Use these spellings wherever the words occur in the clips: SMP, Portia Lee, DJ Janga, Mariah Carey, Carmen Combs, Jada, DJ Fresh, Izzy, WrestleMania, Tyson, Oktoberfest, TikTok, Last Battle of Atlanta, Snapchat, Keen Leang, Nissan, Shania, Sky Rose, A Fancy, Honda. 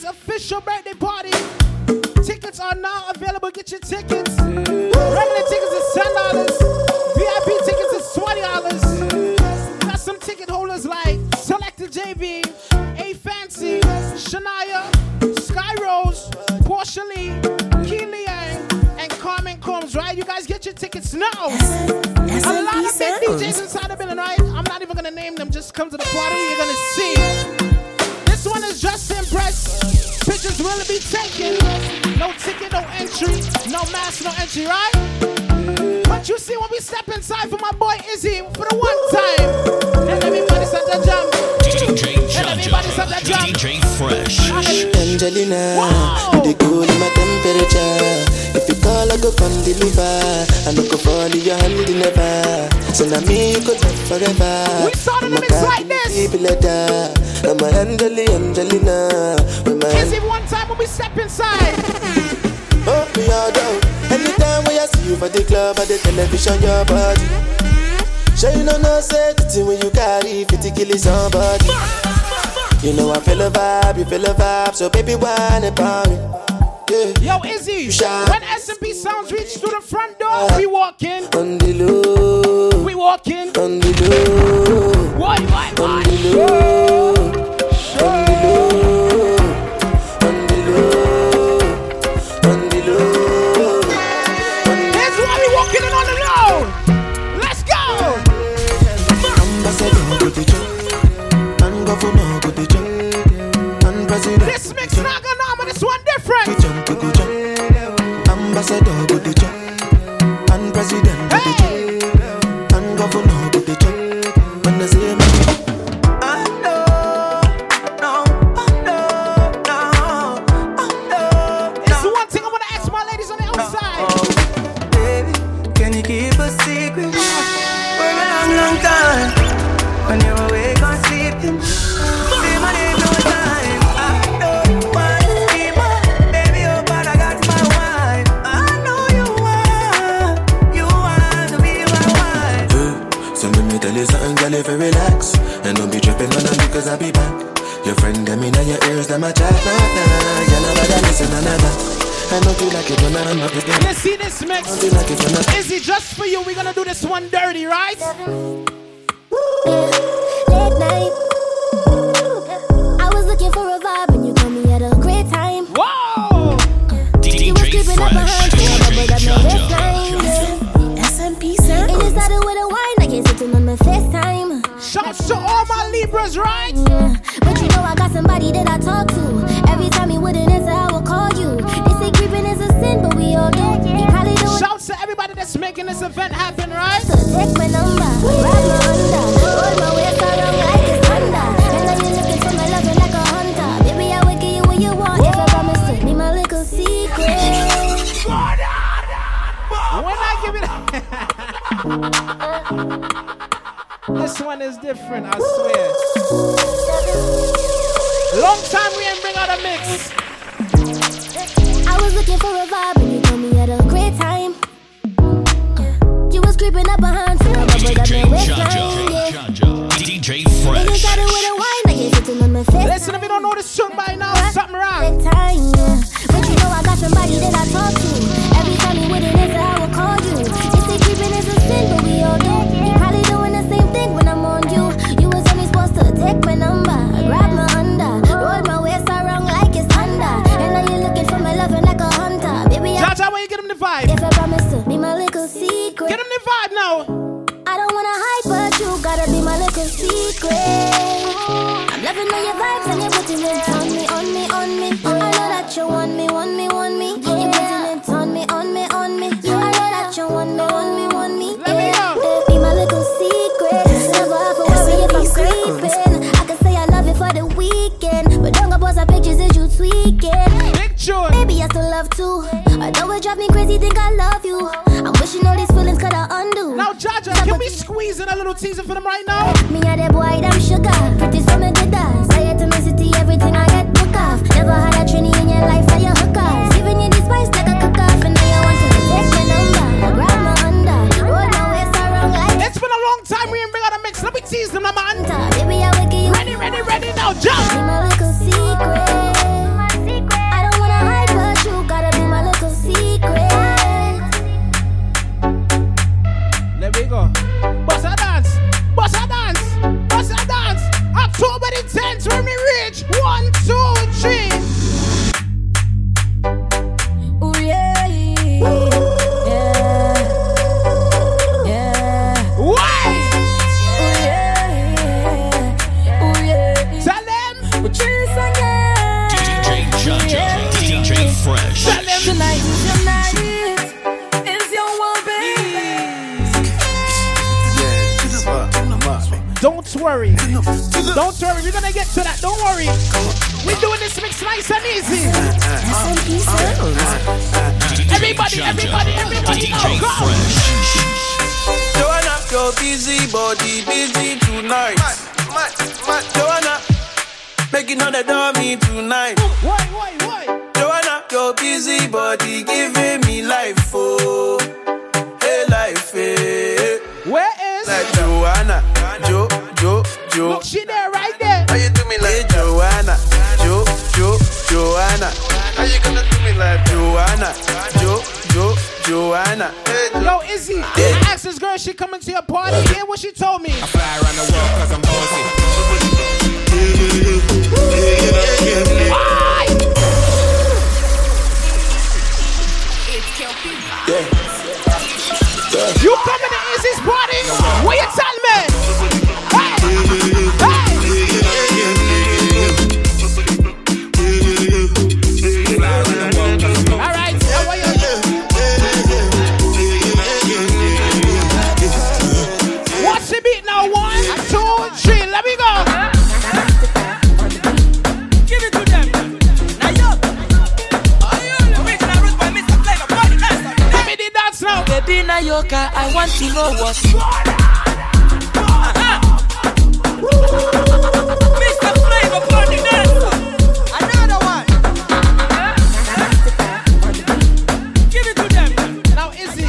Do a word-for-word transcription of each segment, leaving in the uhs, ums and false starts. Fancy's official birthday party. Tickets are now available. Get your tickets. Yeah. Regular tickets is ten dollars. V I P tickets is twenty dollars. Yeah. Got some ticket holders like Selector J V, A Fancy, Shania, Sky Rose, Portia Lee, Keen Leang, and Carmen Combs, right? You guys get your tickets now. That's a lot of big D Js inside the building, right? I'm not even going to name them. Just come to the party. You're going to see. This one is just to impress. Pictures really be taken. No ticket, no entry. No mask, no entry, right? But you see when we step inside for my boy Izzy for the one time. And everybody start that jump. D J Janga, D J Fresh. Angelina, wow. You the cool in my temperature. If you call, I go come deliver. I no go fall in your hand, you never. So now me, you go talk forever. We started the mix like this. I'm a Angeli, Angelina. Kiss him one time when we step inside. Oh, we all down. Anytime when I see you for the club or the television, your body. Sure you know no certainty when you carry fifty killing somebody. You know I feel a vibe, you feel a vibe, so baby whine about me. Yeah. Yo, Izzy, when S M P sounds reach through the front door, we walk in. On the low. We walk in. On the low. Why, why, why? On the low. This mix not gonna normal, this one different. Ambassador go the job, and president go the job, and governor go the job. When they say I know, no, I know, no, I know. It's the one thing I wanna ask my ladies on the outside. Baby, can you keep a secret for a long, long time? When you're awake or sleeping, say my name no time. If you relax, and don't be tripping on me cause I'll be back. Your friend got me in your ears, that my chat. Nah, nah, you know I listen, nah, nah, nah. I know you like it when I'm up again. Let's see this mix. Izzy, just for you, we're gonna do this one dirty, right? Late night, I was looking for a vibe and you told me at a great time. Whoa! D J Fresh, D J S M P sound. And you started with a wine, I can't sit to my first time. Shouts to all my Libras, right? Yeah. But you know I got somebody that I talk to. Every time he wouldn't answer, I will call you. They say creeping is a sin, but we all get it. Probably do it. Shouts to everybody that's making this event happen, right? So take my number, ride my Honda. Hold my way around like it's thunder. And now you're looking for my loving like a hunter. Baby, I will give you what you want. If I promise to be my little secret. When I give it up. This one is different, I swear. Long time we ain't bring out a mix. I was looking for a vibe and you told me at a great time. You was creeping up behind, so I was up in with time. D J Fresh. And you started with a wine, I gave it to my face. Listen, if you don't know this song by now, something wrong. But you know I got somebody that I talk to. Every time you wouldn't answer, I will call you. They say creeping is a sin, but we all get it. Take my number, grab my under, roll my waist around like it's thunder. And now you're looking for my loving like a hunter. Baby, I Jaja, where you get him the vibe? If I promise to be my little secret. Get him the vibe now. I don't wanna hide, but you gotta be my little secret. I'm loving all your vibes and you're putting it on me, on me, on me. I know that you want me, want me, want me. You're putting it on me, on me, on me. I know that you want me, want me, want me. Let me know. Be my little secret. Never ever worry if I'm creeping. Baby, I still love to. Although it drive me crazy, think I love you. I'm wishing all these feelings could I undo. Now, Jaja, can we squeeze in a little teaser for them right now? Me and that boy, them sugar. Pretty woman did that. Say it to my city, everything I get book off. Never had a trini in your life for your hookup. Giving you this spice like a cook-off. And now you want to take my number. Grab my under. Roll my waist around like. It's been a long time we ain't bring out a mix. Let me tease them, man. Baby, I will give you. Ready, ready, ready now, jump. Be my little secret. Don't worry. Don't worry. We're gonna get to that. Don't worry. We're doing this mix nice and easy. Everybody, everybody, everybody, oh, go. Joanna, your busy body, busy tonight. Matt, Matt, Matt. Joanna, making on the dummy tonight. Why, why, why? Joanna, your busy body, giving me life, oh, hey, life, hey. Where is like Joanna? Jo, Jo, Jo. Look, she there, right there. How you do me like hey, Joanna? Jo, Jo, Joanna. How you gonna do me like Joanna? Jo, Jo, Joanna. Hey, jo. Yo, Izzy, hey. I asked this girl she coming to your party. Hear yeah, what she told me. I fly around the world 'cause I'm bossy. Why? Yeah. You coming to Izzy's party? What you tell me? Hey, hey. All right, how are you? Watch the beat now. One, two, three. Let me go. Give it to them. Now. Baby Nayoka, I want to know what's going on. Mister Flavor for the dance. Another one. Uh-huh. Give it to them. Now Izzy.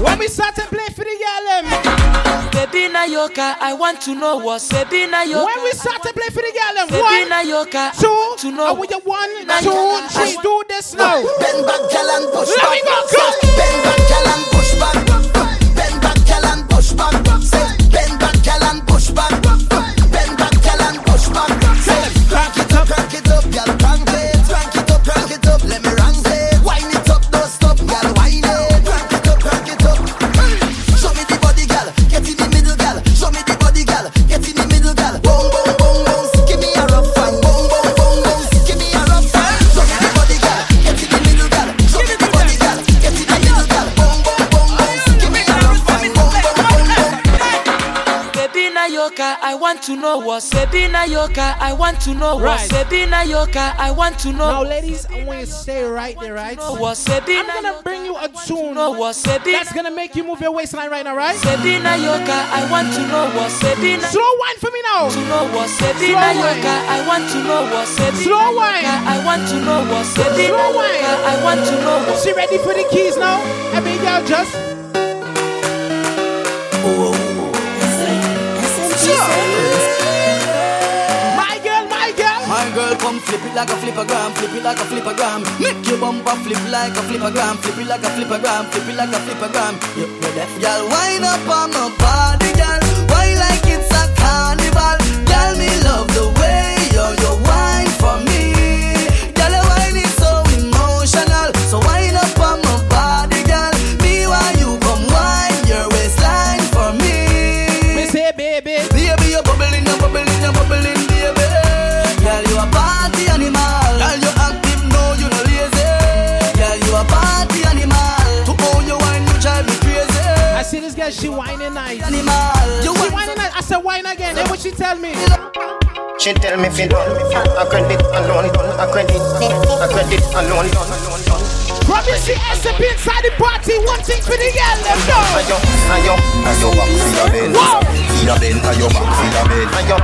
When we start to play for the girl, Baby Nayoka, I want to know what's Baby Nayoka. When we start to play for the girl, one, Nayoka, two, to know what you want, two, three, do this now. Bend back, girl, and push back. Let me go, go. Bend back, girl, and push back. Bend back, girl, and push back. Bend back, girl, and push back. Bend back, girl, and push back. Crank it up, crank it up, girl, crank it, crank it up, crank it up. Let me run it. Wind it up, don't stop, girl, wind it. Crank it up, crank it up. Show me the body, girl. Get in the middle, girl. Show me the body, girl. Get in the middle, girl. Boom, boom. I want to know what Sabina Yoka. I want to know what Sabina Yoka. I want to know. Now, ladies, I want you to stay right there, right? I'm gonna bring you a tune that's gonna make you move your waistline right now, right? Sabina Yoka. I want to know what Sabina. Slow wine for me now. To know what Sabina Yoka. I want to know what Sabina. Slow wine. I want to know what Sabina. Slow wine. I want to know. What... She ready for the keys now? I mean, y'all just. Whoa. Sure. My girl, my girl, my girl, come flip it like a flippergram, flip it like a flippergram. Make your bumper flip like a flippergram, flip it like a flippergram, flip it like a flippergram. You ready? Girl, wind up on my body, girl. Why like it's a carnival? Girl, me love the way you're your wine for me. Girl, your wine is so emotional, so wind up on my body, girl. Me while you come wine your waistline for me. Me say, baby. See this girl, she whining nice. Animal. You she whining nice. I said whine again. Then what she tell me? She tell me if you don't, I credit alone, I credit, I credit alone, alone. Robin, she S M P inside the party, watching for the girl. Let's go. I yo, I yo, I yo, back to your bed. See your bed, I yo, back to your bed. I yo,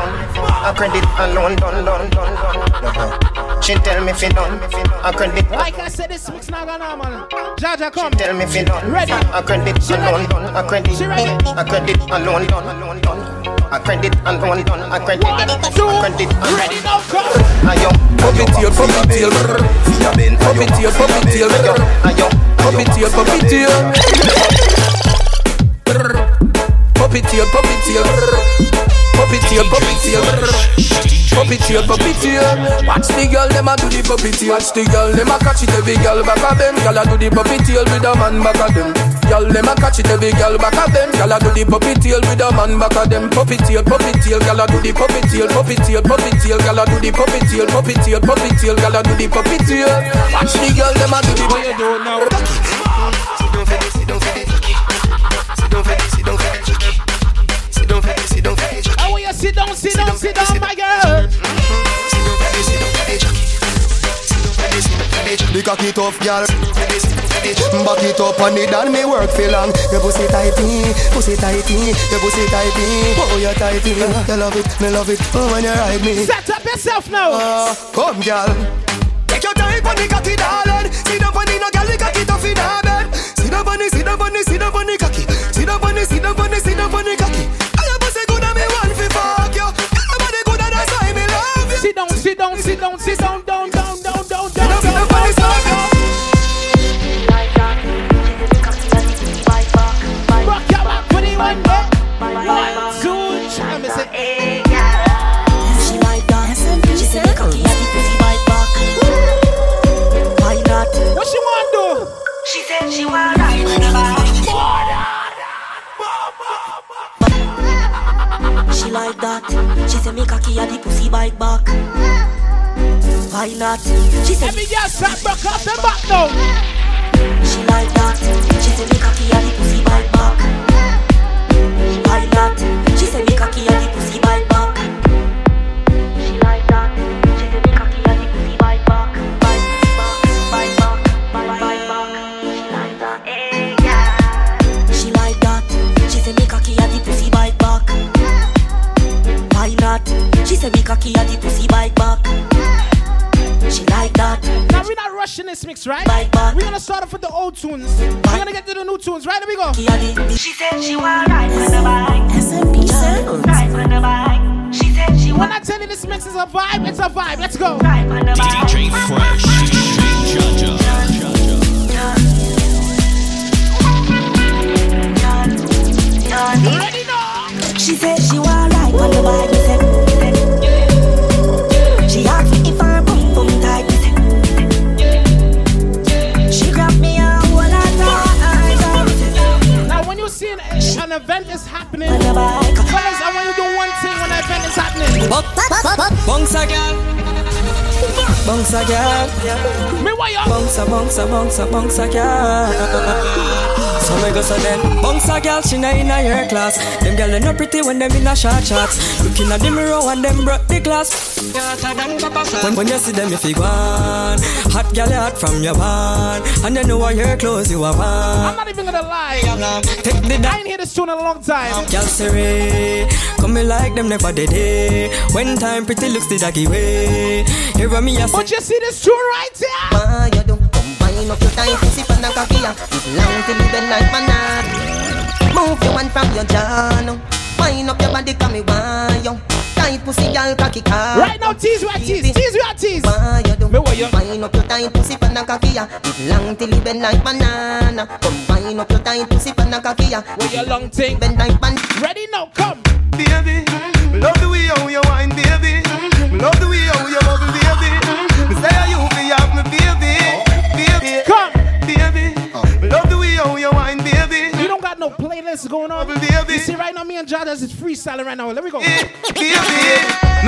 I credit alone, alone, alone, alone. She tell me if you done, I credit. Like I said, this mix not gonna man. Jaja come. She tell me if you done, ready. I credit she alone, done. I credit. She ready. I credit alone, done, alone, done. I credit alone, done. I credit. One, two, I credit alone. Ready now, come. Ayo, pop it here, pop it here, pop it here, pop it here, ayo, pop it here, pop it here, pop it here, pop it here, pop it here, pop it here. Puppeteer, puppeteer. Watch the girl, them a do the puppeteer. Watch the girl, them a catch it every girl back of them. Girl a do the puppeteer with a man back of them. Girl, them a catch it every girl back of them. Girl a do the puppeteer with a man back of them. Puppeteer, puppeteer. Girl a do the puppeteer, puppeteer, puppeteer. Girl a do the puppeteer, puppeteer, puppeteer. Girl a do the puppeteer. Watch the girl, them a do the. What you do now? Sit down for this, sit down for this, sit down for this, sit down for this. it up, girl. Back it up and it done me work for long. Your pussy tighty, pussy tighty, your pussy tighty. Oh, you're tighty. You love it, me love it. Oh, when you ride me. Set up yourself now. Uh, come, girl. Take your time on the cocky, darling. See the funny, no girl, the cocky tough in her bed. See the funny, see the funny, see the funny cocky. See the funny, see the funny, see the funny cocky. Sit down, sit down, sit down, sit down, down, down, down, down, down, down, down, down, down. Rock your back, put it one back. One, two, time is it. And she like that. She said the cocky had the pretty bite back. Why not? What she want do? She said she want ride on the bike. She like that. She said me cocky and the pussy bite back. Why not? She said me just slap back off the back now. She like that. She said me cocky and the pussy bite back. Why not? She said me cocky and the pussy bite back. She like that. She said me cocky and the pussy bite back. Bite back, bite back, bite back. She like that. Hey, yeah. She like that. She said me cocky and the pussy bite back. Why not? She said me cocky and the pussy bite back. She like that. Now we're not rushing this mix, right? We're gonna start off with the old tunes. We're gonna get to the new tunes, right? Here we go. She said she wanna ride on the bike. S M P said ride on the bike. She said she wanna. When I tell you this mix is a vibe, it's a vibe. Let's go. Ride on the bike. D J Fresh, D J Janga. You ready now? She said she wanna ride on the bike. An event is happening. Fellas, I want you to do one thing when an event is happening. Bouncer girl, bouncer girl. Me why you? Bouncer, bouncer, bouncer, bouncer girl. So me go so then, bouncer girl, she na inna your class. Them girl they no pretty when them inna short shorts. Looking at the mirror and them broke the glass. When, when you see them if you want, hot girl hot from your barn, and you know what your clothes you are on. I'm not even gonna lie, take the da- I ain't hear this tune in a long time. Girl say, come me like them never did it. When time pretty looks the doggy way. Here me a say, but you see this tune right here. Ah, you don't combine up your time, pussy pan and cocky ya. It's long till you bend like banana. Move your hand from your jaw. Wind up your body, come me why you. Pussy girl, cocky car. Right now, tease we are tease, tease we are tease. Why you do? Me why you? Combine up your time, pussy pan and cocky ya. It long till you bend like banana. Combine up your time, pussy pan and cocky ya. Why you long thing? Bend like banana. Ready now, come. Baby, me love the way how you wine, baby. Me love the way how you bubble, baby. Me say you be have me, baby, baby. Come, baby. Me love the way how you wine, baby. You don't got no playlists going on, baby. You see right now, me and Jada's is freestyling right now. Let me go. Baby. Me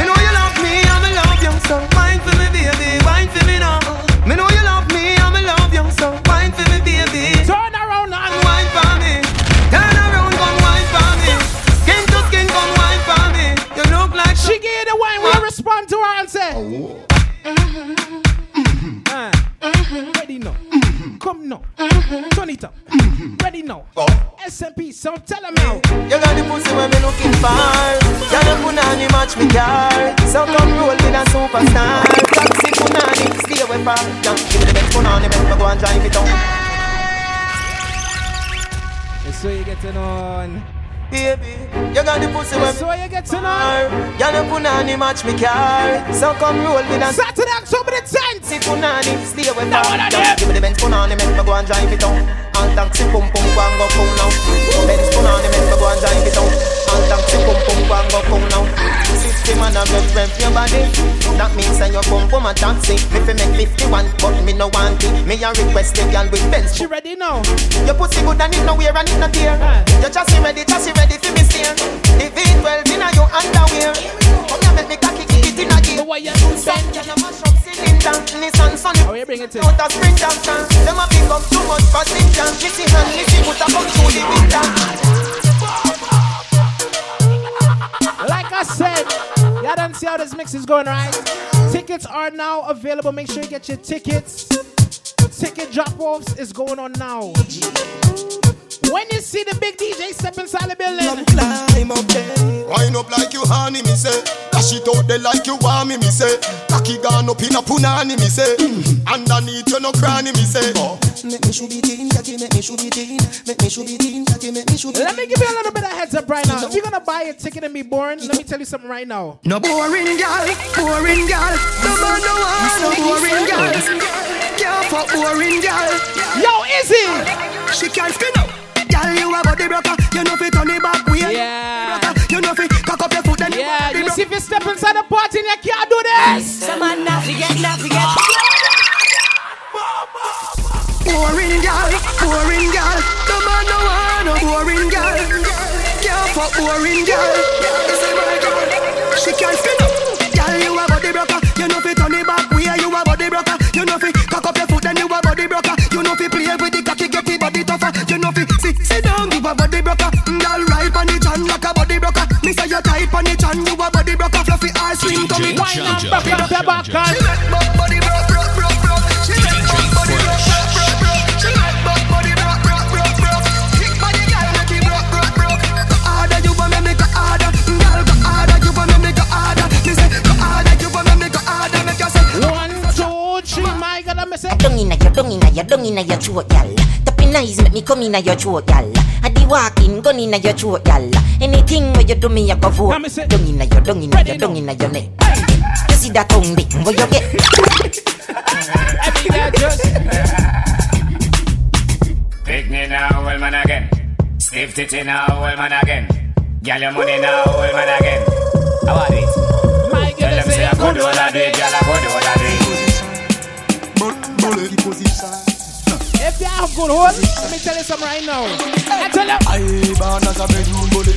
know you love me, I'm in love you, so wine for me, baby, wine for me now. Me know you love me, I'm in love you, so wine for me, baby. Turn around and wine for me. Turn around, come wine for me. Skin to skin, come wine for me. You look like she gave you the wine. We respond to her and say, oh. Mm-hmm. Mm-hmm. Uh, mm-hmm. Ready now. Mm-hmm. Come now. Mm-hmm. Turn it up. Mm-hmm. Ready now. Oh. S M P, so tell them now. You got the pussy when we looking for. Y'all punani match me girl. So come roll with a superstar. Taxi punani, stay away from. Give me the best punani, best go and drive it on. So you getting on. Baby, you got the pussy when so you getting on. Y'all punani match me girl. So come roll with a Saturday, October the tenth. Taxi punani, stay away from. Give me the best punani, best go and drive it on. And taxi pum pum bang go pum now. Best punani, best go and drive it on. And taxi pum pum bang go pum now. Fifty man a rev rev your body. That means that your pum pum a taxi. Me fi make fifty one, but me no want it. Me a request a girl with Benz. She ready now. Your pussy good and it no wear and it no tear. Uh. Your chassis ready, chassis ready fi me steer. The V twelve inna your underwear. Come here, make me cocky kick it inna gear. Why you do that? Girl, you mash up cylinder. Nissan Sunny. How you bring it in? Out a spring junction. Them a big up too much for symptoms. Missy hand, missy foot a come through the winter. Like I said, y'all don't see how this mix is going, right? Tickets are now available. Make sure you get your tickets. ticket drop-offs is going on now. When you see the big D J step inside the building, climb up there. Wind up like you honey, me say. Dash it out there like you want me, me say. Taki gone up in a punani, me say. Underneath you no cranny, me say. Make me should be teen, Taki, make me should be teen. Make me should be teen, Taki, make me should be. Let me give you a little bit of heads up right now. If you're gonna buy a ticket and be born, let me tell you something right now. No boring girl, boring girl. No man no one, no boring girl. Can't fuck boring girl. Yo, Izzy! She can't spin up. Girl, you a body broker. You know fit on the back wheel. Yeah. You know fit cock up your foot and yeah. You see if you step inside the party and you can't do this. Someone not forget, not forget. Boring girl, boring girl. No man no one, no boring girl. Girl for boring girl. She can't spin up. Girl, you a body broker. You know fit on the back wheel. You a body broker. You know fit cock up your foot and you a body broker. You know fit play with the cocky, get the body tougher. You know fit. Sit down, give a body broker. Girl, ride on the chan like a body broker. Me say you tight on the chan, you a body broker. Fluffy ice cream coming. Why not back it up your back? She make my body broke, broke, broke, broke. She make my body broke, broke, broke, broke. She make my body broke, broke, broke, broke. Kick body girl, make it broke, broke, broke. Go harder, you want me make it harder. Girl, go harder, you want me make it harder. Me say go harder, you want me make it harder. Make yourself one, two, three. My God, me say. Don't inna your, don't inna your, don't inna your throat, girl. Nice, make me come in at your throat, y'all. I de walk in, gun in at your throat, y'all. Anything where you do me, I go for. Dung in at your, dung in at your, dung in at your neck. You see that tongue dick, where you get? I mean, I just pick me now, old man again. Stiff titty now, old man again. Gyal your money now, old man again. How are it? My goodness, say I go do all I do, gyal I go do all I do. If you have good hoes, let me tell you something right now. I tell you, I born as a bedroom bully,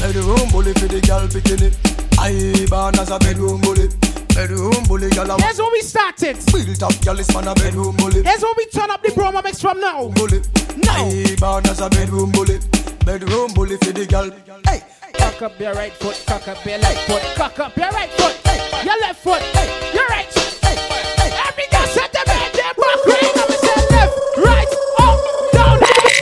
bedroom bully for the girl bikini. I born as a bedroom bully, bedroom bully girl. That's when we started. Built up girl is man a bedroom bully. That's when we turn up the promo mix from now. Bully, now. I born as a bedroom bully, bedroom bully for the girl. Hey, cock up your right foot, cock up your left foot, cock up your right foot, hey. Your left foot, hey. Your right. Hey, hey. Every girl set them in their back. Right, up, down, is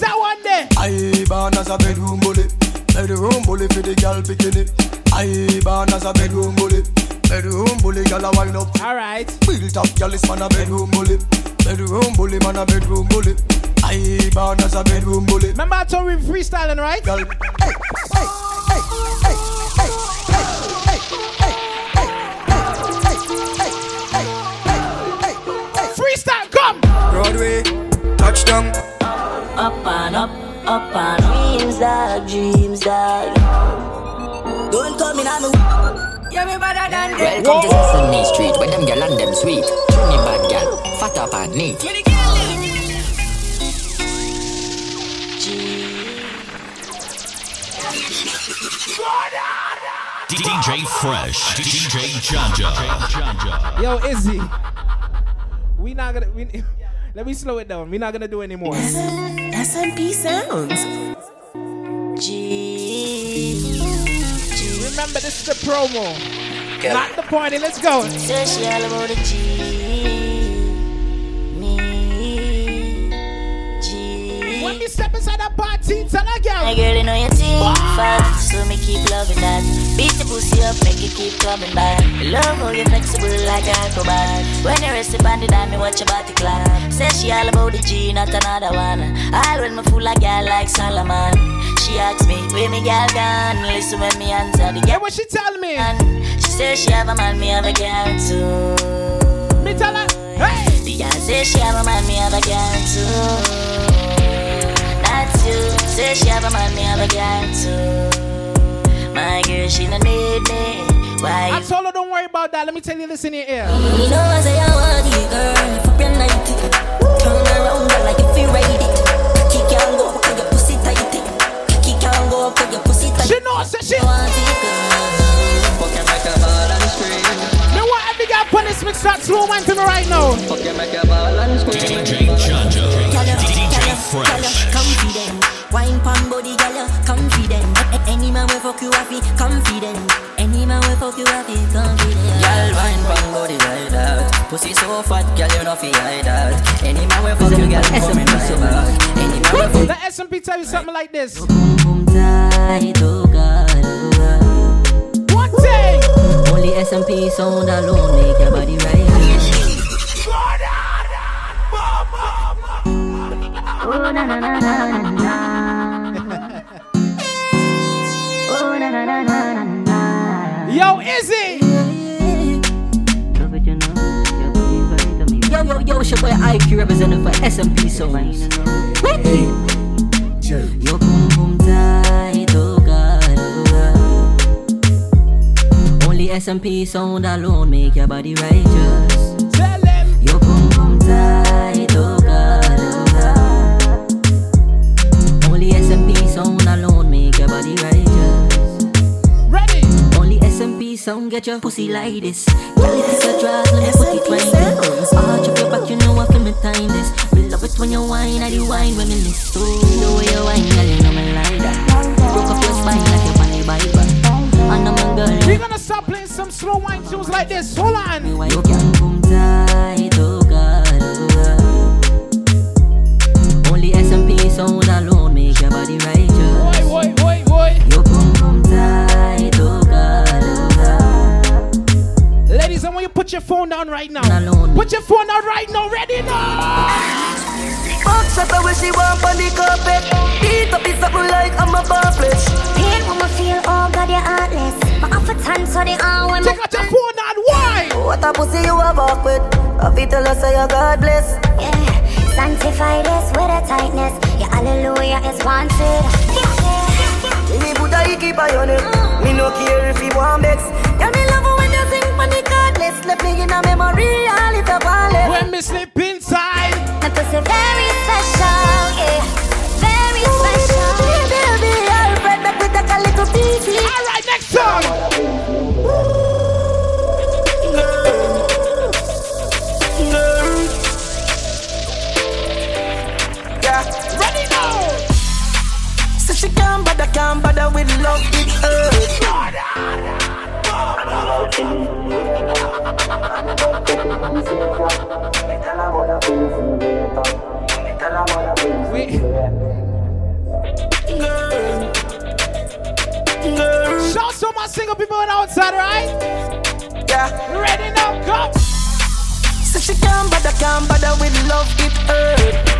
that one there? I born as a bedroom bully, bedroom bully for the girl bikini. I born as a bedroom bully, bedroom bully girl a wind up. All right. Built up girl is man a bedroom bully, bedroom bully man a bedroom bully. I born as a bedroom bully. Remember I told you we freestyling, right? Girl, hey, hey, hey, hey, hey, hey, hey, hey, hey, hey, hey, hey, hey, hey, freestyle, come! Broadway, touchdown. Up and up, up and dreams, dog, dreams, dog. Don't come in on me. Yeah, me better than them. Welcome to Sesame Street, where them girl and them sweet. Trini bad girl, fat up and neat. D J Fresh, D J Janga. Yo, Izzy, we not gonna. We, let me slow it down. We're not gonna do anymore. S M P sounds. G. G. Remember, this is the promo, go. Not the party. Let's go. Social about the G. Me. G. When we step inside that party, tell her girl. My girl, you know your team fast, so me keep loving that. Beat the pussy up, make it keep coming back. Love how you're flexible like an acrobat. When you rest upon the dime, me watch your body clap. Say she all about the G, not another one. All when me fool a girl like Solomon. She asks me, where me girl gone? Listen when me answer the girl. Hey, what she tell me? She say she have a man, me have a girl too. Me tell her, hey! The girl say she have a man, me have a girl too. That's you. Say she have a man, me have a girl too. My girl, she don't need me. Why? I told her don't worry about that. Let me tell you this in your ear. You know I say I want you, girl. For real night. Turn around, girl, like if you ready. Cocky can't go up 'cause your pussy tight. Cocky can't go up 'cause your pussy tight. She knows that she. I want you, girl. Fucking make a ball and scream. Now what? Every guy put this mix that slow wine to me right now. Fucking make a ball and scream. D J Janga, D J Fresh. Come to them. Wine pump. you have it confident. Any man will fuck you have it confident. Y'all wine pang body like that. Pussy so fat, girl you know fi hide that. Any man will fuck you, girl coming right back. Any man will fuck. Let S M P tell you something like this. What day? Only S M P sound alone make your body right. Oh na na na na na. Oh na na na na na. Yo, Izzy. Yo yo yo, it's your boy I Q representing for S M P songs. Hey, yo boom boom die doga doga. Only S M P sound alone make your body righteous. Tell him. Yo boom boom die doga. Only S M P sound alone make your body righteous. Ready. Only S M P sound get your pussy like this. Girl, it is a drug, let me put it right in. Arch up your back, you know I feel me time this. We love it when you whine, I do whine when you miss. Ooh, the way you whine, girl, you know me like that. Broke up your spine like you're funny viper. And I'm a girl. We're gonna start playing some slow whine tunes like this. Hold on. You can come die, oh God. Only S M P sound alone. Your body righteous. Boy, boy, boy, boy. Your boom boom tight, oh God, oh God. Ladies, I want you to put your phone down right now. Put your phone down right now, ready now. Box up the way she want on the carpet. Eat up is something like I'm a barflesh. Pain when I feel, oh God, you're heartless. My appetite, so they all want me. Take out your phone down, why? What a pussy you have walked with. I feel tell us say you're God bless. Yeah. Sanctify this with a tightness. Your hallelujah is wanted. Me put a keep eye on it. Me no care if he want mix. Tell me love when you sing for the godless. Let me in a memory, a little ballet. When me sleep inside. That was a very special, yeah. Very special. Baby, I'll break back with a little tea. Alright, next song. She can't bother, can't bother with love, it hurts. Wait. Shout to my single people on the outside, right? Yeah. Ready now, go. So she can't bother, can't bother with love, it hurts.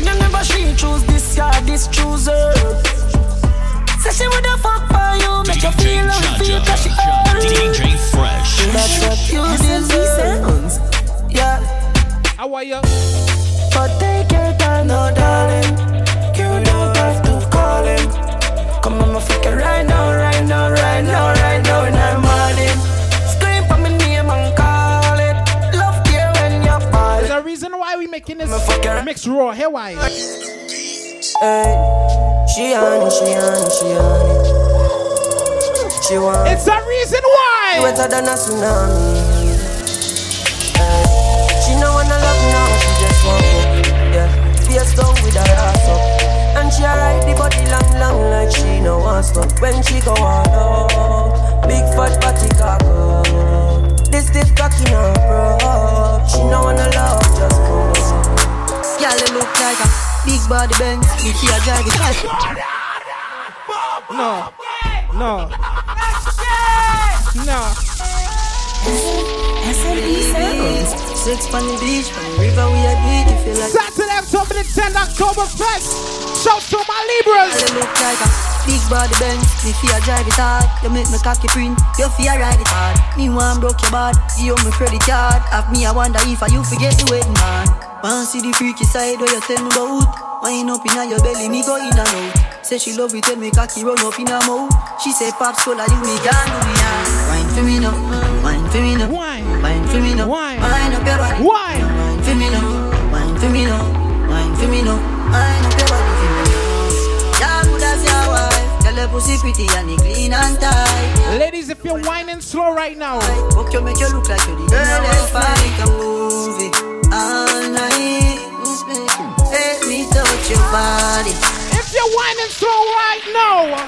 You never she choose this guy, this chooser. Say she would have fucked for you, make you feel unfeel, cause she earned it. D J Fresh. That's what you deserve. Yeah. How are you? But take your time, no darling. You don't have to call him. Come on, my fucker right now, right now, right now, right now, and I'm on him. Scream for me name and call it. Love care when you're ball. There's a reason why we making this mix raw, here why. Hey, she on it, she on it, she on it. She want it. It's a reason why. She wetter than a tsunami. Hey, she no wanna love now, she just want it. Yeah, face down with her ass up, and she ride the body long, long like she no want stop. When she go on up, big fat body cock up. This stiff cocky now bro, she no wanna love just go. Y'all look like a big body Benz, we see a drive it fast. No, no, no. S M P six on the beach, on the river we are deep, if you like. Saturday, October tenth, Oktoberfest. Shout to my Libras. Y'all look like a big body Benz, we see a drive it hard. You make me cocky print, you feel ride it hard. Me one broke your bad, you owe me credit card. Have me I wonder if I you forget the wedding man. Wanna see the freaky side where you tell me about. Wine up inna your belly, me go inna out. Say she love it when me cocky run up inna mouth. She say pops cola, you me can't do me now. Wine for me now, wine for me now, wine for me now, wine up your body, wine for me now, wine for me now, wine for me now, wine up your body for me now. Y'all good as your wife, tell her pussy pretty and it clean and tight. Ladies, if you're whining slow right now, fuck you make you look like you're the best like a movie. All night, let me touch your body. If you're whining slow right now,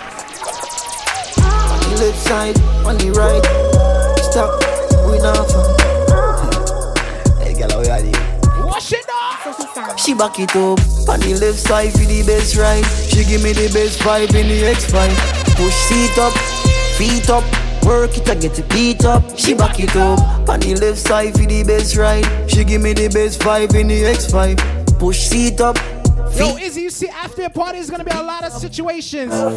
safe side, on the right. Stop, we not fun. Hey, girl, how you at it? Wash it up! She back it up, on the left side for the best ride. She give me the best vibe in the X five. Push seat up, feet up. Work it, I get to beat up. She back it up, on the left side for the best ride. She give me the best vibe in the X five. Push seat up. Yo, Izzy, you see, after a party is gonna be a lot of situations. After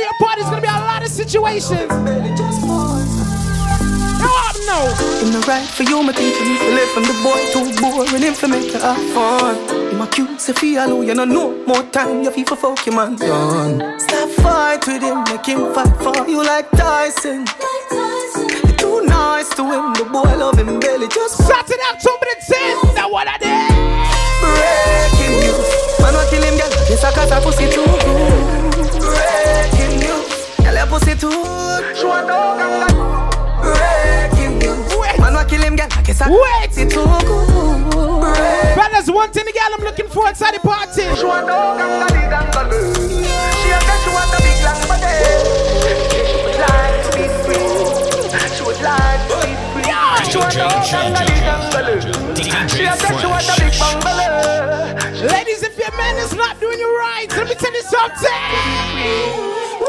your party is gonna be a lot of situations. No, I'm no. In the right for you, my teacher, me for left. I'm the boy too boring, and for me to have fun. In my cute, Sophia, Lou, you know, no more time. Your FIFA folk, your man done. Stop fight with him, make him fight for you like Tyson. Nice to him, the boy love him belly. Just shut it up, Octoberfest. Now what I did? Breaking news, man will kill him, girl. This a cat a pussy too. Breaking news, girl a pussy too. Breaking news, man will kill him, girl. This a cat pussy too. Brothers, one thing, girl, I'm looking for inside the party. She a girl, she want a big long body. Life be sweet. She would like to be free. She wants to be a She has said she wants to be bungalow. Ladies, if your man is not doing you right, let me tell you something.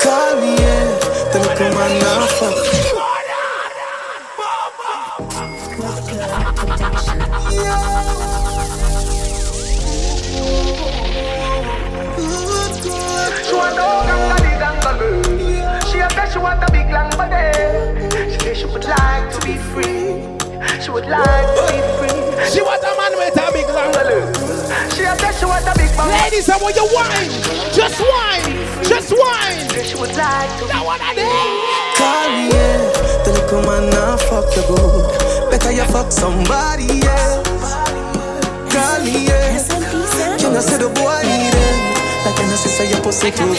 Call me in, the little man now fuck. She wants to be bungalow. She has said she wants to be bungalow. She would like to be free. She would like to be free. She was a man with a big long balloon. She said she was a big man. Ladies, I want you wine. Just wine. Just wine. She would like to be free. What I did. Call me, yeah. The little man now fuck the good. Better you fuck somebody, yeah. Call me, yeah. Can I say the boy need it? Like an assistant, you're supposed to do good.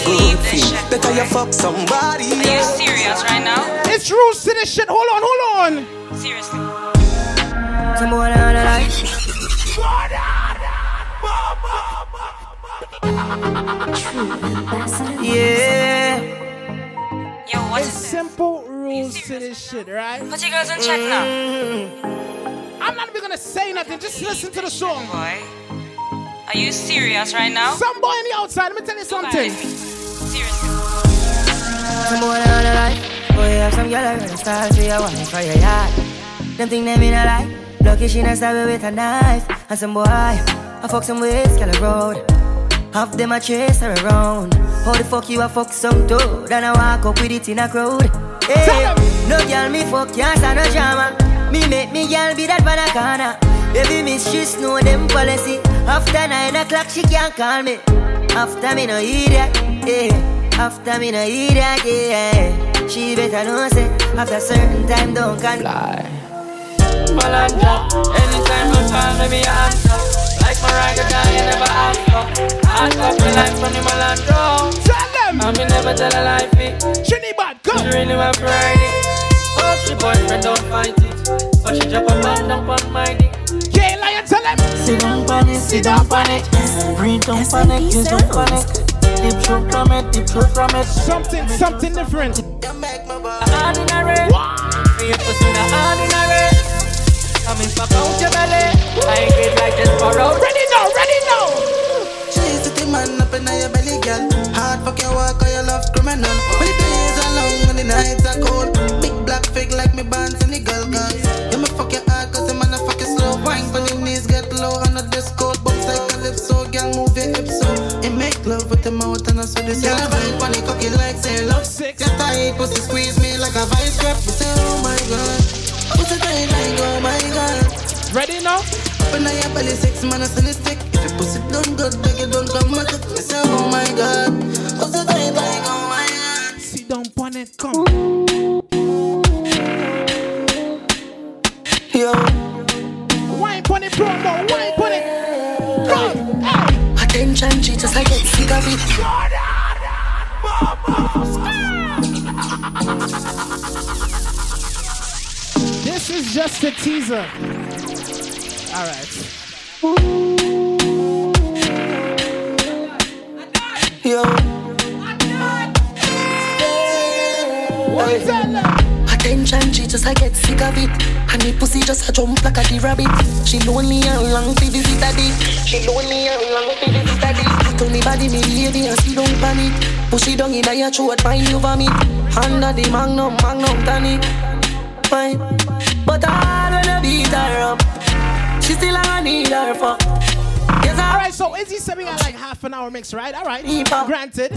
Better you fuck somebody. Are you serious right now? It's rules to this shit. Hold on, hold on. Seriously. Number one on the life. Yeah. Yo, what's it's simple rules to this shit, right? Put your girls in check now. Mm. I'm not even gonna say nothing. Just listen to the song, boy. Are you serious right now? Some boy on the outside, let me tell you something. Seriously. Some boy on the light. Boy, you have some girl around the stars. We are one for your yard. Them thing they mean a lie. Lucky she not stab with a knife. And some boy, I fuck some ways, girl, road. Half them I chase her around. How the fuck you a fuck some dude? And I walk up with it in a crowd. Hey, no girl, me fuck, yes, I no drama. Me make me girl be that banana. Baby, miss, she know them policy. After nine o'clock, she can't call me. After me no idiot, yeah. After me no idiot, yeah. She better know say after certain time don't can lie. Malanja, anytime you call me, me answer. Like Mariah Carey, never answer. Ask up the line from the Malanja. Tell them. I me never tell a lie, fit. She need bad, go. She really want Friday. Hope she boyfriend don't fight it. But she drop a man down on my dick. Yeah, liar, tell him. Sit down panic, sit down panic. Breathe, don't panic, just don't panic. Deep throat from it, deep throat from it. Something, something different. Ordinary. We are pursuing ordinary. Come in, pop out your belly. I ain't get like this for out. Ready now, ready now. She's the thing man up in your belly, girl. Hard fuck your work or your love criminal. When the days are long, when the nights are cold. Big black fig like me bands and the girl guns. You me fuck your heart cause the man a fuck your slow. Wine for the knees get low on the disco. Bounce like calypso, girl move your hips so. It make love with the mouth and I swear this. Girl a vibe on the cocky like say love six. Get tight pussy squeeze me like a vice grip. You say oh my god. Pussy tight like oh my god. Ready now? Open up your belly six man a silly stick. If you pussy don't go take it don't come back. You say oh my god. Pussy tight like oh my god. Sit down pon it come. Yo. Wine pon it promo, wine pon it. Come, hey. Attention cheaters, I get sick of it. This is just a teaser. Alright. yo. Attention, she just I get sick of it. And the pussy just a jump like a the rabbit. She lonely and long to visit a dick. She lonely and long to visit a dick. I told me body me lady and she don't panic. Pussy down in your throat, mind you vomit. Under the magnum, magnum tonic. Fine, but I don't beat her up. She still I need her for. Alright, so Izzy said we got like half an hour mix, right? Alright, granted.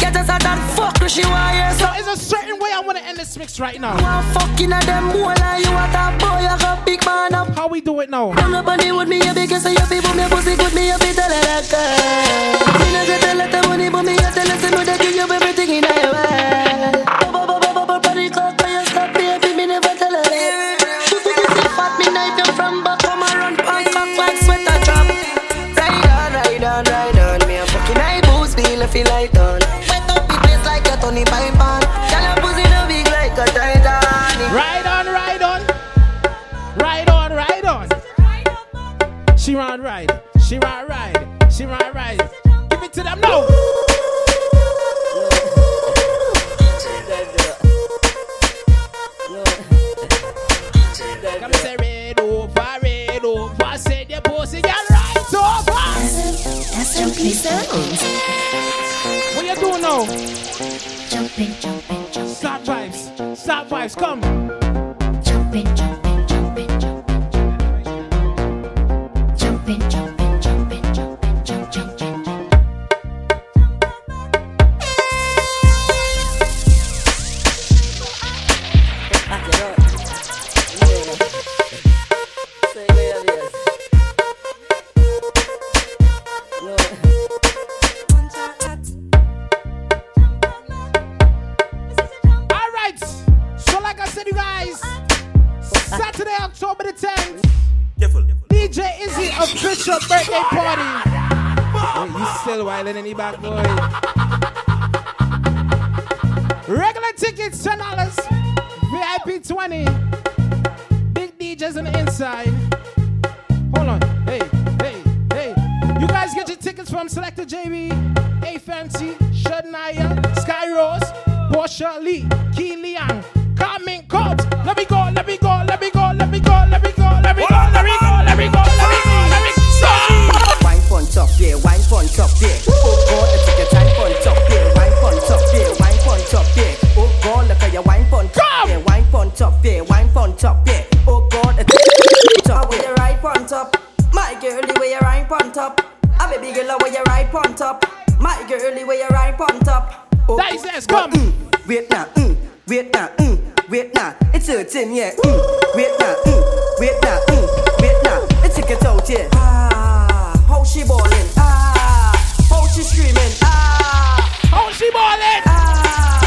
Get us out that fuck she wires. So it's a certain way I want to end this mix right now. You are fucking at them wall and you are that boy, you're a big man up. How we do it now? Come up and with me, you be kissing your people, me pussy with me, you be telling that girl. Me not get a lot of money, but me you tell us know that you give everything in your way. Bubba, bubba, feel like done. Wet up the place like a Tony Piper. Tell a pussy no big like a Titan. Ride on, ride on. Ride on, ride on. She run ride. She run ride. She run ride. Give it to them now. Come say red over, red over. Say the pussy girl right over. S M P sounds. What you doing now? Jumping, jumping, jumping. Stop vibes, stop vibes, come. Jumping, jumping, jumping, jumping, jumping. Jumping, jumping, jumping, jumping, jumping, jumping, jumping. Saturday, October the tenth, D J Izzy official birthday party. Wait, you still wildin' in the back, boy. Regular tickets, ten dollars. V I P, twenty dollars. Big D Js on the inside. Hold on. Hey, hey, hey. You guys get your tickets from Selector J V, A Fancy, Shania, Sky Rose, Portia Lee, Keen Leang, Carmen Combs. Let me go, let me go, let me go, let me go, let me go, let me go, let me go, let me go, let me go, let me go. Wine fun top, yeah, wine fun top, yeah. Oh God, let's take a time fun top, yeah, wine fun top, yeah, wine fun top, yeah. Oh God, look at your wine fun top, yeah, wine fun top, yeah, wine fun top, yeah. Oh God, let's take a top, yeah, right on top. My girlie, where you right on top? I'm a big girl, where you right on top? My girlie, where you right on top? Dice, come. Wait now, wait now, wait now, it's hurting, yeah. Mm. Wait now, mm. wait now, mm. wait now, let's take it out, yeah. Ah, how she ballin', ah, how she screamin', ah, how she ballin', ah.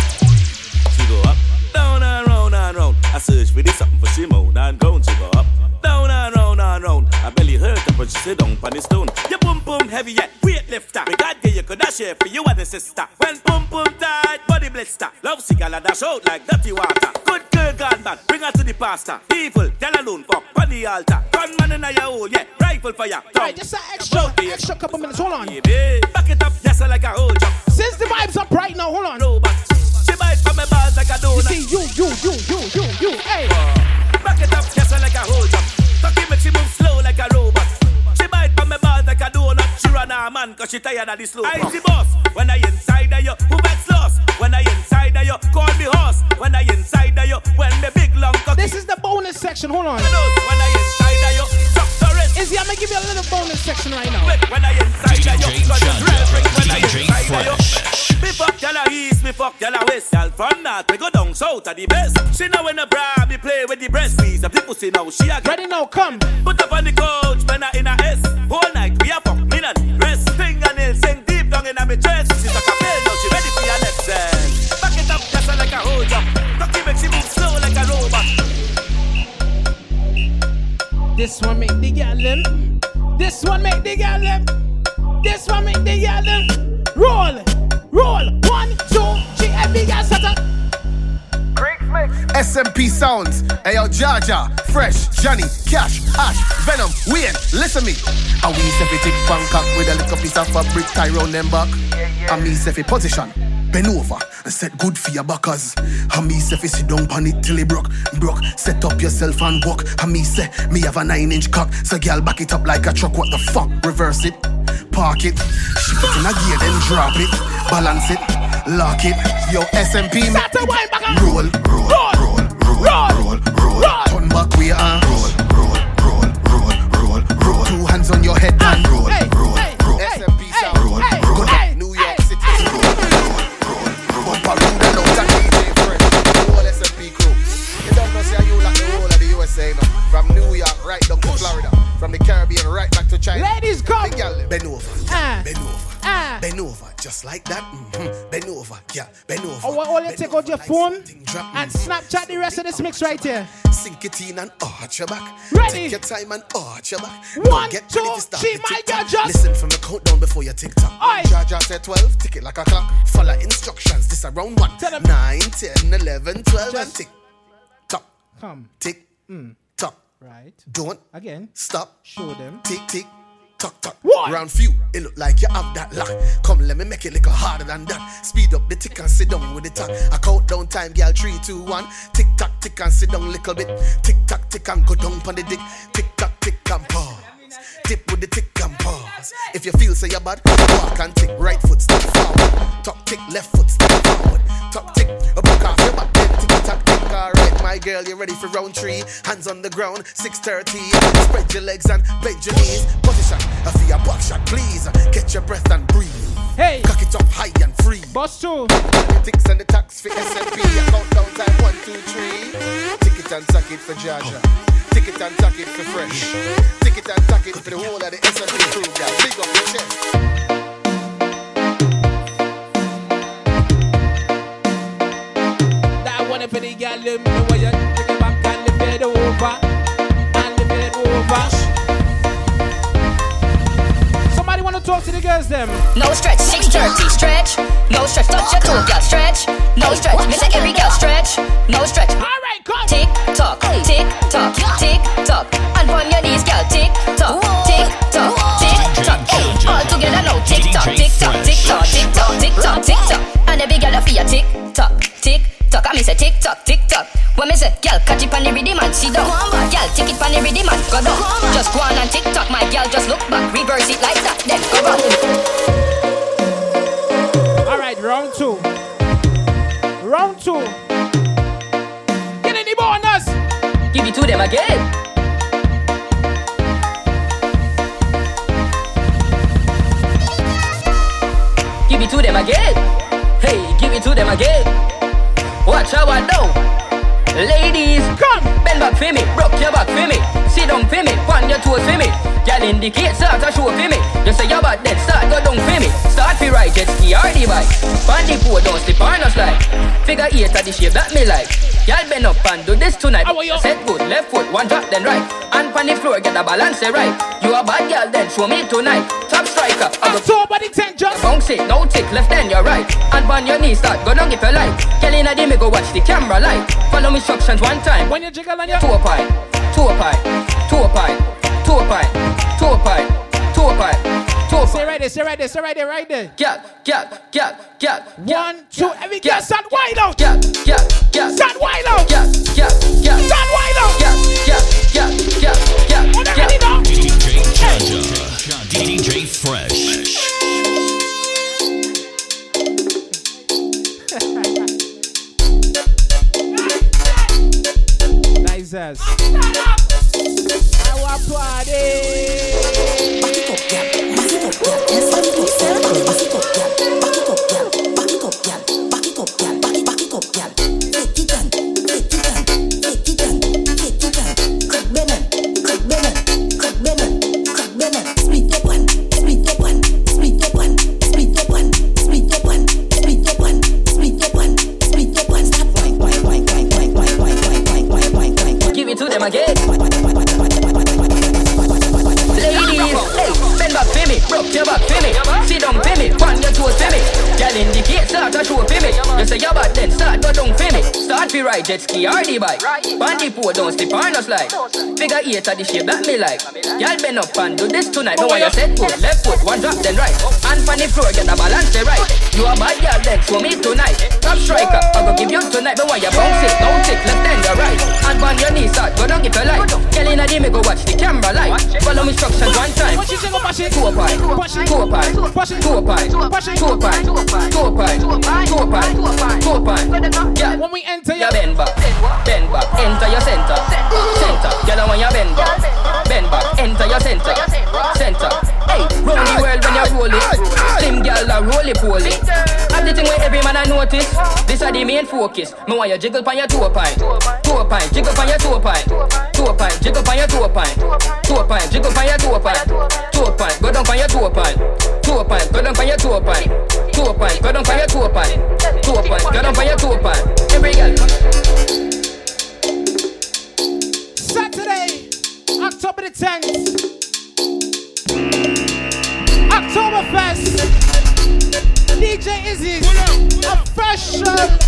She go up, down and round and round. I search for this something for she moan and groan. She go up, down and round and round. I barely heard her when she sit down on the stone. You boom boom heavy, yeah, weightlifter. We got you, you could dash here for you and the sister. When boom boom tight, body blister. Love she gala dash out like dirty water. Good girl gone bad, bring her to the pastor. Evil, tell alone for on the altar. Gunman in a hole, yeah, rifle fire. Alright, just an extra, extra couple minutes, hold on. Baby, back it up, yes, I like a whole jump. Since the vibe's up right now, hold on. No, but she bite from my balls like a donut. You see, you, you, you, you, you, you, hey. Uh, back it up, yes, I like a whole jump. Tucky makes she move slow like a robot. She bite from my balls like a donut. She run her man, cause she tired of the slow. I see boss, when I inside of you, who bets lost? When I inside of you, call me horse. When I inside of you, when the big long cocky. This is the bonus section, hold on. When I inside of you, drop the wrist. Izzy, I'm gonna give you a little bonus section right now. When I inside of you, cause it's real quick. When I inside of you, me fuck y'all east, me fuck y'all west. Y'all from north, we go down south at the best. She know when the bra, me play with the breast. Squeeze up the pussy now, she a ready now, come. Put up on the couch, when I in a S. Whole night, we a fuck, me not rest. Fingernail sink deep down in a me chest. She's a capel, now she ready for your next set. Back it up, just like a hold up. Tucky makes you move slow like a robot. This one make the girl limp. This one make the girl limp. This one make the girl limp. Roll, roll. One, two, three, and big ass up. Great mix. S M P sounds. Hey yo, Jaja, Fresh, Johnny, Cash, Ash, Venom, Wayne, listen me. I we sefi tick Bangkok with a little piece of fabric tie round them back. I me sefi position, bend over and set good for your backers. I me sefi sit down pan it till it broke, broke. Set up yourself and walk. I me say me have a nine inch cock, so girl back it up like a truck. What the fuck? Reverse it, park it, ship it in a gear then drop it, balance it, lock it. Yo S M P, roll, roll, roll, roll, roll, roll. Turn back we are. Roll, roll, roll, roll, roll, roll. Two hands on your head and roll, roll, roll. S M P sound. Roll, roll, New York City. Roll, roll, roll, roll. Bumper room and out that D J Fresh. Roll S M P crew. You don't know say you like the whole of the U S A now. From New York right down to Florida. From the Caribbean right back to China. Ladies come. Bend over, bend over. Ah. Bend over, just like that. Mm-hmm. Bend over, yeah, bend over. Oh, well, all you bend take out your like phone drop, and mm-hmm. Snapchat the rest of this mix right here. Sink it in and arch your back. Ready? Take your time and arch your back. One, get two, three, my God, just listen from the countdown before your TikTok. Jaja said twelve, tick it like a clock. Follow instructions, this around one. nine, ten, eleven, twelve, just and tick. Top. Come. Tick. Mm. Top. Right. Don't. Again. Stop. Show them. Tick, tick. Tuck, tuck. Round few, it look like you have that luck. Come, let me make it little harder than that. Speed up the tick and sit down with the tack. I count down time, girl, three, two, one. Tick, tack, tick and sit down little bit. Tick, tack, tick and go down pon the dick. Tick, tack, tick and pause. Tip with the tick and pause. If you feel say you're bad, walk and tick. Right foot, step forward. Tuck, tick, left foot, step forward. Tuck, tick, a back off your back. Alright, my girl, you ready for round three? Hands on the ground, six thirty. Spread your legs and bend your knees. Position, a fear box shot, please. Get your breath and breathe. Hey, cock it up high and free. Boss two. The ticks and the tacks for S M P. I count down time, one, two, three. Tick it and tack it for Jaja. Tick it and tack it for Fresh. Tick it and tack it for the whole of the S M P crew, guys. Big up your chest. For the girl, let me know where you take it back and live it over, and live it over. Somebody want to talk to the girls, them? No stretch, six thirty, stretch. No stretch, touch your toe, girl, stretch. No stretch, miss every girl, stretch. No stretch. All right, come. Tick tock, tick tock, tick tock, and on your knees, girl, tick tock, tick tock, tick tock. All together now, tick tock, tick tock, tick tock, tick tock, tick tock, tick tock, and every girl for your tick tock, tick. I me say tick tock, tick tock. When me say, girl, catch it pan the rhythm and sit down. Girl, tick it pan the rhythm and go down. Just go on and tick tock, my girl. Just look back, reverse it like that, then go back. All right, round two. Round two. Get any bonus? Give it to them again. Give it to them again. Hey, give it to them again. Watch how I do. Ladies, come. Bend back for me. Broke your back for me. Sit down for me. Pan your toes for me. Y'all indicate start to show for me. You say you're bad, then start go down for me. Start for right, jet ski or the bike. Pan the poor, don't slip on us like. Figure eight at the shape that me like. Y'all bend up and do this tonight. Set foot, left foot, one drop, then right. And pan the floor, get the balance right. You a bad girl, then show me tonight. Top striker. Somebody ten just bounce it, no tick, left and your right. And on your knees, start go down if you like. Girl inna the me go watch the camera light. Follow instructions one time. When you jiggle on your toe pie, toe pie, toe pie, toe pie, toe pie, toe pie, toe pie. Stay right there, stay right there, stay right there, right there. Girl, girl, girl, girl. One, two, every girl stand wide out. Girl, girl, girl, stand wide out. Girl, girl, girl, stand wide out. Girl, girl, girl, girl, girl. What are you doing? D J Janga, D J Fresh. Nice ass. Our party. Again. Ladies, Sit down for me, pan your toes for me. Girl indicate, start a show for me. You say you're bad, then start go down for me. Start for ride jet ski or the bike. Pan the pole, don't slip on no slide. Figure eight of the shape that me like. Y'all bend up and do this tonight. Now your set foot, left foot, one drop then right. And pan the floor, get a balance the right. You a bad girl, then show me tonight. Top striker, I go give you tonight. But why you bounce it, bounce it, left and the right. And pan your knees, start go down if you like. Girl in a day, me go watch the camera light. Follow me instructions one time. Two up high, two up high, two up high, two up high, two up high, two up high, two up high, two up high, two up high, two up high. Yeah, when we enter, you bend back, bend back, enter your center, center. Girl, I want you bend back, bend back, enter your center, center. Hey, round the world when you roll it, slim girl a roly poly. That's the thing where every man I notice. This are the main focus. Me want you jiggle pon your toe pine, toe pine, jiggle pon your toe pine, toe pine, jiggle pon your toe pine, toe pine, jiggle pon your toe pine. Two pine, go down for your two pine. Two pine, go down for your two pine. Two pine, go down for your two pine. Two pine, go down for your two pine. Every girl. Saturday, October the tenth. Oktoberfest. D J Izzy, a fresh.